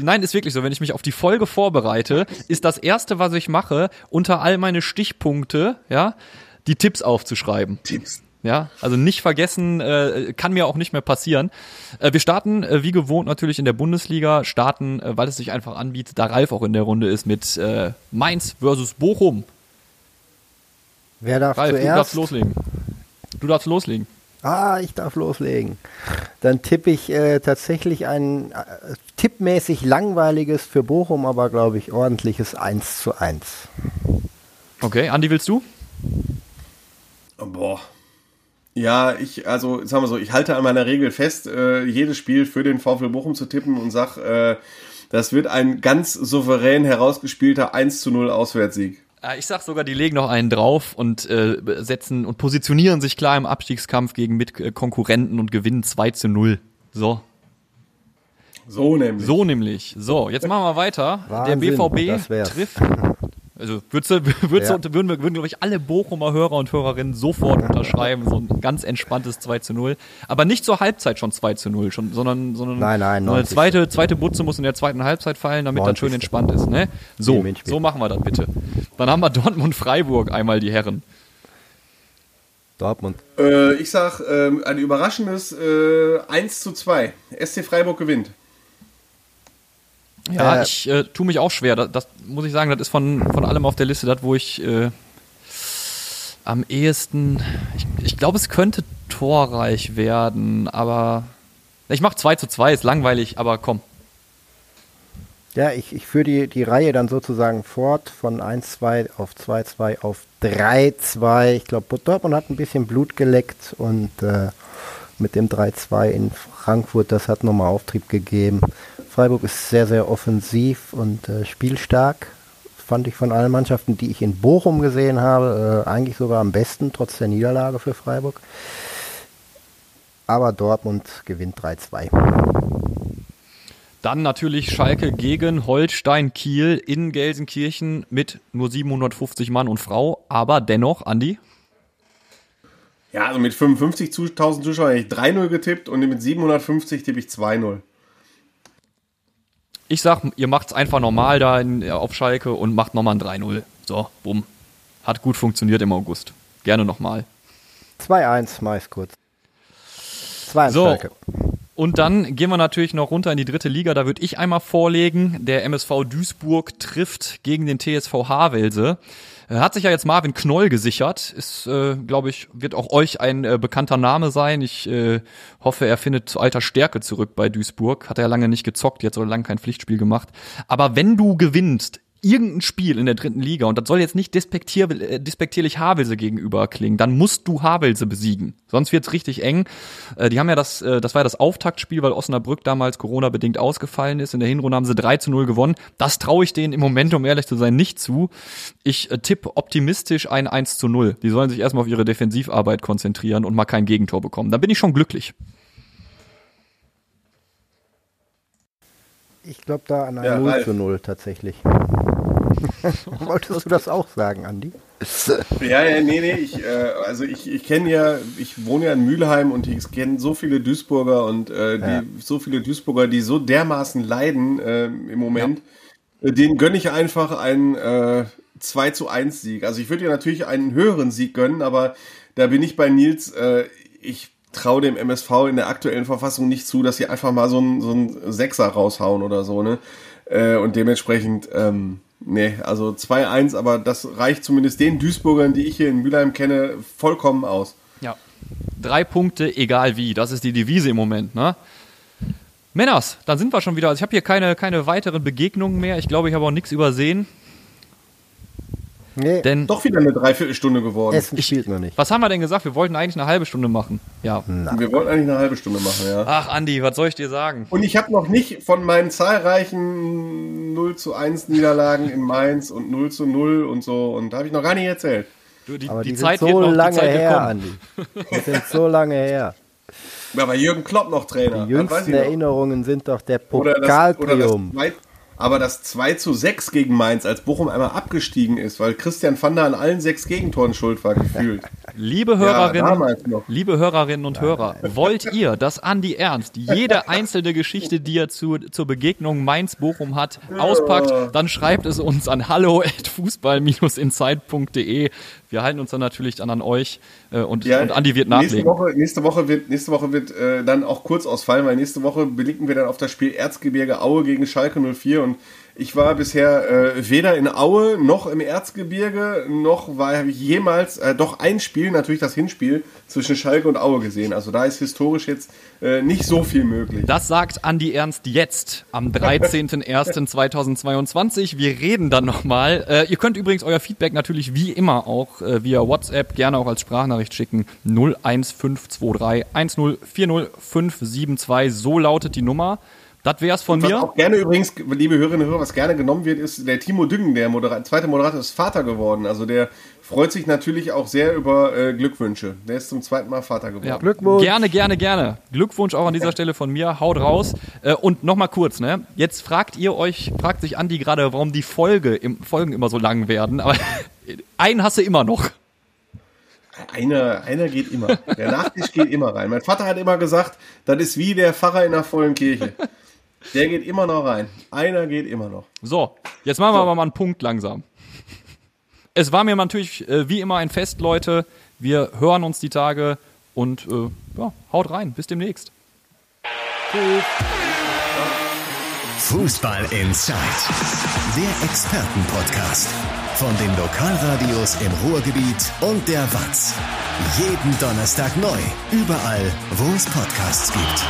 nein, ist wirklich so, wenn ich mich auf die Folge vorbereite, ist das Erste, was ich mache, unter all meine Stichpunkte, ja, die Tipps aufzuschreiben. Tipps. Ja, also nicht vergessen, kann mir auch nicht mehr passieren. Wir starten, wie gewohnt, natürlich in der Bundesliga, weil es sich einfach anbietet, da Ralf auch in der Runde ist, mit Mainz versus Bochum. Wer darf Ralf, zuerst? Du darfst loslegen. Ah, ich darf loslegen. Dann tippe ich tatsächlich ein tippmäßig langweiliges für Bochum, aber glaube ich ordentliches 1:1. Okay, Andi, willst du? Boah. Ja, ich halte an meiner Regel fest, jedes Spiel für den VfL Bochum zu tippen und sag, das wird ein ganz souverän herausgespielter 1:0 Auswärtssieg. Ich sag sogar, die legen noch einen drauf und setzen und positionieren sich klar im Abstiegskampf gegen Mitkonkurrenten und gewinnen 2:0. So. So nämlich. So, jetzt machen wir weiter. Wahnsinn, der BVB trifft. Also würden, glaube ich, alle Bochumer Hörer und Hörerinnen sofort unterschreiben, so ein ganz entspanntes 2:0. Aber nicht zur Halbzeit schon 2:0, sondern eine zweite Butze muss in der zweiten Halbzeit fallen, damit das schön entspannt ist. Ne? So machen wir das bitte. Dann haben wir Dortmund-Freiburg einmal, die Herren. Dortmund. Ich sag ein überraschendes 1:2. SC Freiburg gewinnt. Ja, ich tue mich auch schwer. Das muss ich sagen, das ist von allem auf der Liste, das, wo ich am ehesten. Ich glaube, es könnte torreich werden, aber ich mache 2:2, ist langweilig, aber komm. Ja, ich führe die Reihe dann sozusagen fort von 1:2 auf 2:2 auf 3:2. Ich glaube, Dortmund hat ein bisschen Blut geleckt und mit dem 3:2 in Frankfurt, das hat nochmal Auftrieb gegeben. Freiburg ist sehr, sehr offensiv und spielstark, fand ich von allen Mannschaften, die ich in Bochum gesehen habe, eigentlich sogar am besten, trotz der Niederlage für Freiburg. Aber Dortmund gewinnt 3:2. Dann natürlich Schalke gegen Holstein Kiel in Gelsenkirchen mit nur 750 Mann und Frau, aber dennoch, Andi? Ja, also mit 55.000 Zuschauern habe ich 3:0 getippt und mit 750 tippe ich 2:0. Ich sag, ihr macht's einfach normal da auf Schalke und macht nochmal ein 3:0. So, bumm. Hat gut funktioniert im August. Gerne nochmal. 2:1, mach ich's kurz. 2:1 so, Schalke. Und dann gehen wir natürlich noch runter in die dritte Liga. Da würde ich einmal vorlegen. Der MSV Duisburg trifft gegen den TSV Havelse. Hat sich ja jetzt Marvin Knoll gesichert. Ist, glaube ich, wird auch euch ein bekannter Name sein. Ich hoffe, er findet zu alter Stärke zurück bei Duisburg. Hat er ja lange nicht gezockt, jetzt so lange kein Pflichtspiel gemacht. Aber wenn du gewinnst, irgendein Spiel in der dritten Liga, und das soll jetzt nicht despektierlich Havelse gegenüber klingen, dann musst du Havelse besiegen. Sonst wird's richtig eng. Die haben ja das war ja das Auftaktspiel, weil Osnabrück damals Corona-bedingt ausgefallen ist. In der Hinrunde haben sie 3:0 gewonnen. Das traue ich denen im Moment, um ehrlich zu sein, nicht zu. Ich tippe optimistisch ein 1:0. Die sollen sich erstmal auf ihre Defensivarbeit konzentrieren und mal kein Gegentor bekommen. Dann bin ich schon glücklich. Ich glaube da an ein 0:0 tatsächlich. Wolltest du das auch sagen, Andi? Ja, nee, ich kenne ja, ich wohne ja in Mülheim und ich kenne so viele Duisburger und die so dermaßen leiden im Moment, denen gönne ich einfach einen 2:1 Sieg. Also ich würde ja natürlich einen höheren Sieg gönnen, aber da bin ich bei Nils, ich traue dem MSV in der aktuellen Verfassung nicht zu, dass sie einfach mal so einen Sechser raushauen oder so, ne? Und dementsprechend, nee, also 2:1, aber das reicht zumindest den Duisburgern, die ich hier in Mülheim kenne, vollkommen aus. Ja, 3 Punkte, egal wie, das ist die Devise im Moment, ne? Männers, dann sind wir schon wieder, also ich habe hier keine weiteren Begegnungen mehr, ich glaube, ich habe auch nichts übersehen. Nee, denn doch wieder eine Dreiviertelstunde geworden. Essen spielt noch nicht. Was haben wir denn gesagt? Wir wollten eigentlich eine halbe Stunde machen. Ja. Nein. Wir wollten eigentlich eine halbe Stunde machen, ja. Ach, Andi, was soll ich dir sagen? Und ich habe noch nicht von meinen zahlreichen 0:1 Niederlagen in Mainz und 0:0 und so, und da habe ich noch gar nicht erzählt. Du, die Zeit wird noch, die Zeit wird kommen. Die sind so lange her. Ja, weil Jürgen Klopp noch Trainer. Die jüngsten Erinnerungen sind doch der Pokaltriumph. Aber das 2:6 gegen Mainz, als Bochum einmal abgestiegen ist, weil Christian Vander an allen 6 Gegentoren schuld war, gefühlt. Liebe Hörerinnen und Hörer, wollt ihr, dass Andi Ernst jede einzelne Geschichte, die er zur Begegnung Mainz-Bochum hat, auspackt, dann schreibt es uns an hallo@fußball-insight.de. Wir halten uns dann natürlich an euch und Andi wird nachlegen. Nächste Woche wird dann auch kurz ausfallen, weil nächste Woche blicken wir dann auf das Spiel Erzgebirge Aue gegen Schalke 04. und ich war bisher weder in Aue noch im Erzgebirge, noch habe ich jemals doch ein Spiel, natürlich das Hinspiel, zwischen Schalke und Aue gesehen. Also da ist historisch jetzt nicht so viel möglich. Das sagt Andi Ernst jetzt, am 13.01.2022. Wir reden dann nochmal. Ihr könnt übrigens euer Feedback natürlich wie immer auch via WhatsApp, gerne auch als Sprachnachricht schicken. 01523 1040572, so lautet die Nummer. Das wär's von mir. Auch gerne übrigens, liebe Hörerinnen und Hörer, was gerne genommen wird, ist der Timo Düngen, der zweite Moderator, ist Vater geworden. Also der freut sich natürlich auch sehr über Glückwünsche. Der ist zum zweiten Mal Vater geworden. Ja. Glückwunsch. Gerne, gerne, gerne. Glückwunsch auch an dieser Stelle von mir. Haut raus. Und nochmal kurz, ne? Jetzt fragt sich Andi gerade, warum die Folgen immer so lang werden. Aber einen hast du immer noch. Einer geht immer. Der Nachtisch geht immer rein. Mein Vater hat immer gesagt, das ist wie der Pfarrer in einer vollen Kirche. Der geht immer noch rein. Einer geht immer noch. So, jetzt machen wir aber mal einen Punkt langsam. Es war mir natürlich wie immer ein Fest, Leute. Wir hören uns die Tage und haut rein. Bis demnächst. Tschüss. Fußball Inside. Der Expertenpodcast. Von den Lokalradios im Ruhrgebiet und der WAZ. Jeden Donnerstag neu. Überall, wo es Podcasts gibt.